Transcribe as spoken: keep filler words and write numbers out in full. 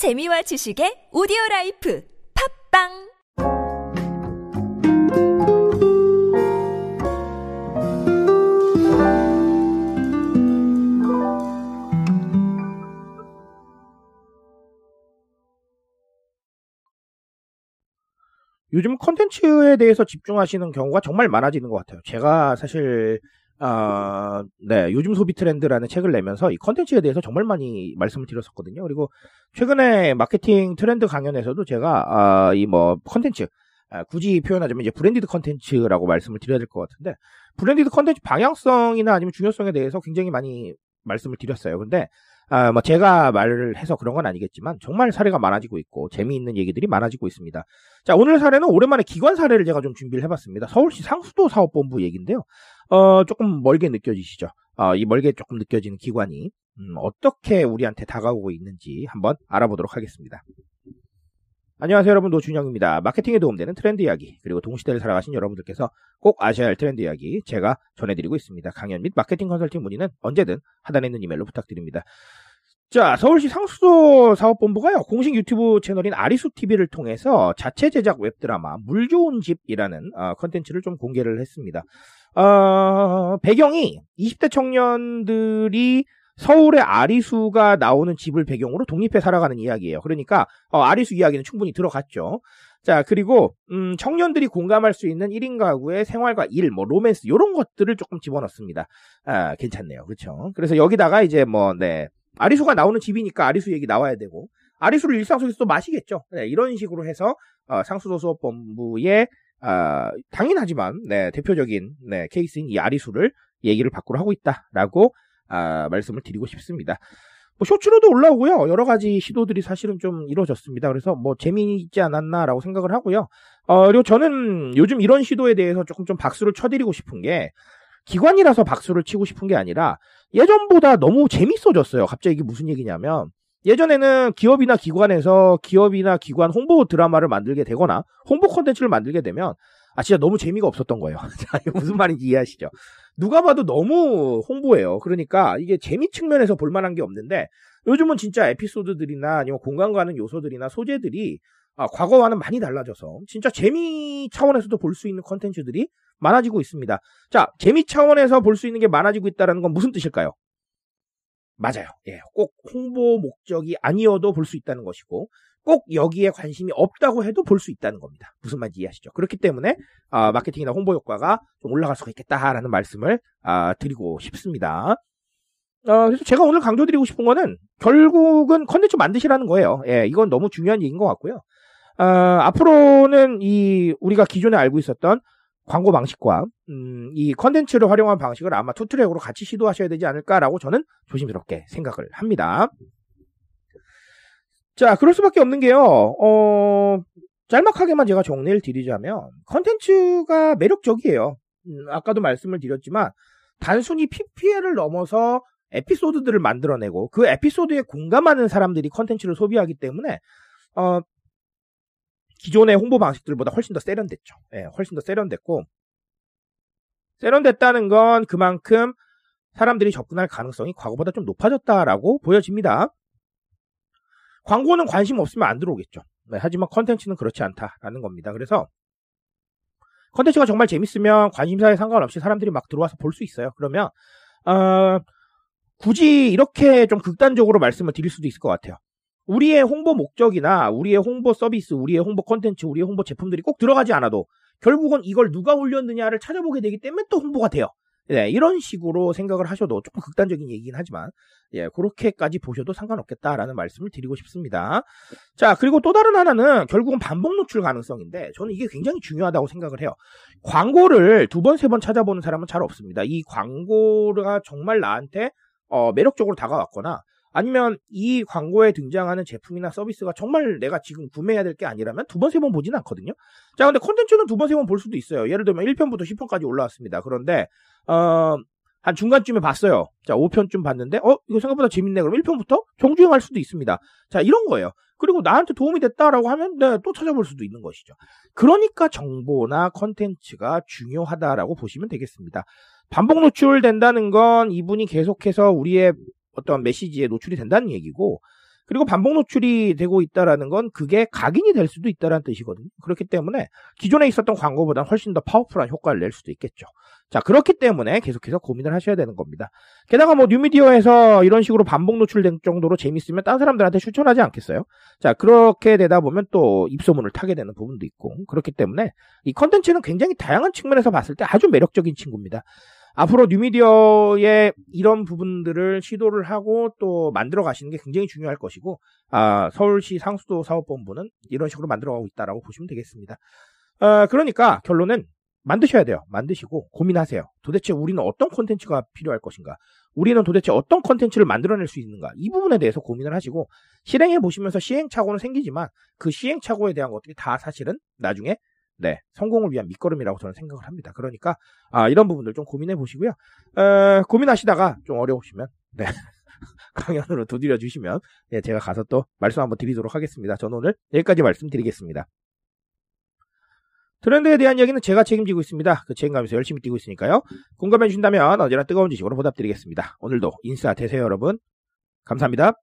재미와 지식의 오디오라이프 팝빵! 요즘 콘텐츠에 대해서 집중하시는 경우가 정말 많아지는 것 같아요. 제가 사실 어, 네, 요즘 소비 트렌드라는 책을 내면서 이 콘텐츠에 대해서 정말 많이 말씀을 드렸었거든요. 그리고 최근에 마케팅 트렌드 강연에서도 제가 어, 이 뭐 콘텐츠 아, 굳이 표현하자면 이제 브랜디드 콘텐츠라고 말씀을 드려야 될 것 같은데, 브랜디드 콘텐츠 방향성이나 아니면 중요성에 대해서 굉장히 많이 말씀을 드렸어요. 근데 아, 뭐 제가 말을 해서 그런 건 아니겠지만 정말 사례가 많아지고 있고 재미있는 얘기들이 많아지고 있습니다. 자, 오늘 사례는 오랜만에 기관 사례를 제가 좀 준비를 해봤습니다. 서울시 상수도사업본부 얘기인데요. 어, 조금 멀게 느껴지시죠? 어, 이 멀게 조금 느껴지는 기관이 음, 어떻게 우리한테 다가오고 있는지 한번 알아보도록 하겠습니다. 안녕하세요 여러분, 노준영입니다. 마케팅에 도움되는 트렌드 이야기, 그리고 동시대를 살아가신 여러분들께서 꼭 아셔야 할 트렌드 이야기 제가 전해드리고 있습니다. 강연 및 마케팅 컨설팅 문의는 언제든 하단에 있는 이메일로 부탁드립니다. 자, 서울시 상수도 사업본부가요, 공식 유튜브 채널인 아리수티비를 통해서 자체 제작 웹드라마 물 좋은 집이라는 컨텐츠를 어, 좀 공개를 했습니다. 어, 배경이 이십 대 청년들이 서울의 아리수가 나오는 집을 배경으로 독립해 살아가는 이야기예요. 그러니까 어, 아리수 이야기는 충분히 들어갔죠. 자, 그리고 음, 청년들이 공감할 수 있는 일 인 가구의 생활과 일, 뭐 로맨스 이런 것들을 조금 집어넣습니다. 아, 괜찮네요, 그렇죠? 그래서 여기다가 이제 뭐 네, 아리수가 나오는 집이니까 아리수 얘기 나와야 되고, 아리수를 일상 속에서 또 마시겠죠. 네, 이런 식으로 해서 어, 상수도사업본부의 어, 당연하지만 네, 대표적인 네, 케이스인 이 아리수를 얘기를 밖으로 하고 있다라고. 아, 말씀을 드리고 싶습니다. 뭐 쇼츠로도 올라오고요. 여러 가지 시도들이 사실은 좀 이루어졌습니다. 그래서 뭐 재미있지 않았나라고 생각을 하고요. 어, 그리고 저는 요즘 이런 시도에 대해서 조금 좀 박수를 쳐드리고 싶은 게, 기관이라서 박수를 치고 싶은 게 아니라 예전보다 너무 재밌어졌어요. 갑자기 이게 무슨 얘기냐면, 예전에는 기업이나 기관에서 기업이나 기관 홍보 드라마를 만들게 되거나 홍보 콘텐츠를 만들게 되면 아, 진짜 너무 재미가 없었던 거예요. 자, 이게 무슨 말인지 이해하시죠? 누가 봐도 너무 홍보예요. 그러니까 이게 재미 측면에서 볼만한 게 없는데, 요즘은 진짜 에피소드들이나 아니면 공감 가는 요소들이나 소재들이 아, 과거와는 많이 달라져서 진짜 재미 차원에서도 볼 수 있는 컨텐츠들이 많아지고 있습니다. 자, 재미 차원에서 볼 수 있는 게 많아지고 있다는 건 무슨 뜻일까요? 맞아요. 예, 꼭 홍보 목적이 아니어도 볼 수 있다는 것이고, 꼭 여기에 관심이 없다고 해도 볼 수 있다는 겁니다. 무슨 말인지 이해하시죠? 그렇기 때문에 어, 마케팅이나 홍보 효과가 좀 올라갈 수가 있겠다라는 말씀을 어, 드리고 싶습니다. 어, 그래서 제가 오늘 강조드리고 싶은 거는 결국은 컨텐츠 만드시라는 거예요. 예, 이건 너무 중요한 얘기인 것 같고요. 어, 앞으로는 이 우리가 기존에 알고 있었던 광고 방식과 음, 이 컨텐츠를 활용한 방식을 아마 투 트랙으로 같이 시도하셔야 되지 않을까라고 저는 조심스럽게 생각을 합니다. 자, 그럴 수밖에 없는 게요. 어, 짤막하게만 제가 정리를 드리자면, 컨텐츠가 매력적이에요. 음, 아까도 말씀을 드렸지만 단순히 피피엘을 넘어서 에피소드들을 만들어내고 그 에피소드에 공감하는 사람들이 컨텐츠를 소비하기 때문에 어, 기존의 홍보 방식들보다 훨씬 더 세련됐죠. 예, 훨씬 더 세련됐고, 세련됐다는 건 그만큼 사람들이 접근할 가능성이 과거보다 좀 높아졌다라고 보여집니다. 광고는 관심 없으면 안 들어오겠죠. 네, 하지만 컨텐츠는 그렇지 않다라는 겁니다. 그래서 컨텐츠가 정말 재밌으면 관심사에 상관없이 사람들이 막 들어와서 볼 수 있어요. 그러면 어, 굳이 이렇게 좀 극단적으로 말씀을 드릴 수도 있을 것 같아요. 우리의 홍보 목적이나 우리의 홍보 서비스, 우리의 홍보 콘텐츠, 우리의 홍보 제품들이 꼭 들어가지 않아도 결국은 이걸 누가 올렸느냐를 찾아보게 되기 때문에 또 홍보가 돼요. 네, 이런 식으로 생각을 하셔도, 조금 극단적인 얘기긴 하지만 예, 그렇게까지 보셔도 상관없겠다라는 말씀을 드리고 싶습니다. 자, 그리고 또 다른 하나는 결국은 반복 노출 가능성인데, 저는 이게 굉장히 중요하다고 생각을 해요. 광고를 두 번, 세 번 찾아보는 사람은 잘 없습니다. 이 광고가 정말 나한테 어, 매력적으로 다가왔거나, 아니면 이 광고에 등장하는 제품이나 서비스가 정말 내가 지금 구매해야 될 게 아니라면 두 번, 세 번 보지는 않거든요. 자, 근데 콘텐츠는 두 번, 세 번 볼 수도 있어요. 예를 들면 일 편부터 십 편까지 올라왔습니다. 그런데 어, 한 중간쯤에 봤어요. 자, 오 편쯤 봤는데 어? 이거 생각보다 재밌네. 그럼 일 편부터 정주행할 수도 있습니다. 자, 이런 거예요. 그리고 나한테 도움이 됐다라고 하면 네, 또 찾아볼 수도 있는 것이죠. 그러니까 정보나 콘텐츠가 중요하다라고 보시면 되겠습니다. 반복 노출된다는 건 이분이 계속해서 우리의 어떤 메시지에 노출이 된다는 얘기고, 그리고 반복 노출이 되고 있다는 건 그게 각인이 될 수도 있다는 뜻이거든요. 그렇기 때문에 기존에 있었던 광고보다 훨씬 더 파워풀한 효과를 낼 수도 있겠죠. 자, 그렇기 때문에 계속해서 고민을 하셔야 되는 겁니다. 게다가 뭐 뉴미디어에서 이런 식으로 반복 노출된 정도로 재밌으면 다른 사람들한테 추천하지 않겠어요? 자, 그렇게 되다 보면 또 입소문을 타게 되는 부분도 있고, 그렇기 때문에 이 컨텐츠는 굉장히 다양한 측면에서 봤을 때 아주 매력적인 친구입니다. 앞으로 뉴미디어의 이런 부분들을 시도를 하고 또 만들어 가시는 게 굉장히 중요할 것이고, 아, 서울시 상수도 사업본부는 이런 식으로 만들어가고 있다라고 보시면 되겠습니다. 아, 그러니까 결론은 만드셔야 돼요. 만드시고 고민하세요. 도대체 우리는 어떤 콘텐츠가 필요할 것인가? 우리는 도대체 어떤 콘텐츠를 만들어낼 수 있는가? 이 부분에 대해서 고민을 하시고 실행해 보시면서 시행착오는 생기지만 그 시행착오에 대한 것들이 다 사실은 나중에 네, 성공을 위한 밑거름이라고 저는 생각을 합니다. 그러니까 아, 이런 부분들 좀 고민해 보시고요. 어, 고민하시다가 좀 어려우시면 네, 강연으로 두드려 주시면 네, 제가 가서 또 말씀 한번 드리도록 하겠습니다. 저는 오늘 여기까지 말씀드리겠습니다. 트렌드에 대한 이야기는 제가 책임지고 있습니다. 그 책임감에서 열심히 뛰고 있으니까요. 공감해 주신다면 언제나 뜨거운 지식으로 보답드리겠습니다. 오늘도 인싸 되세요, 여러분. 감사합니다.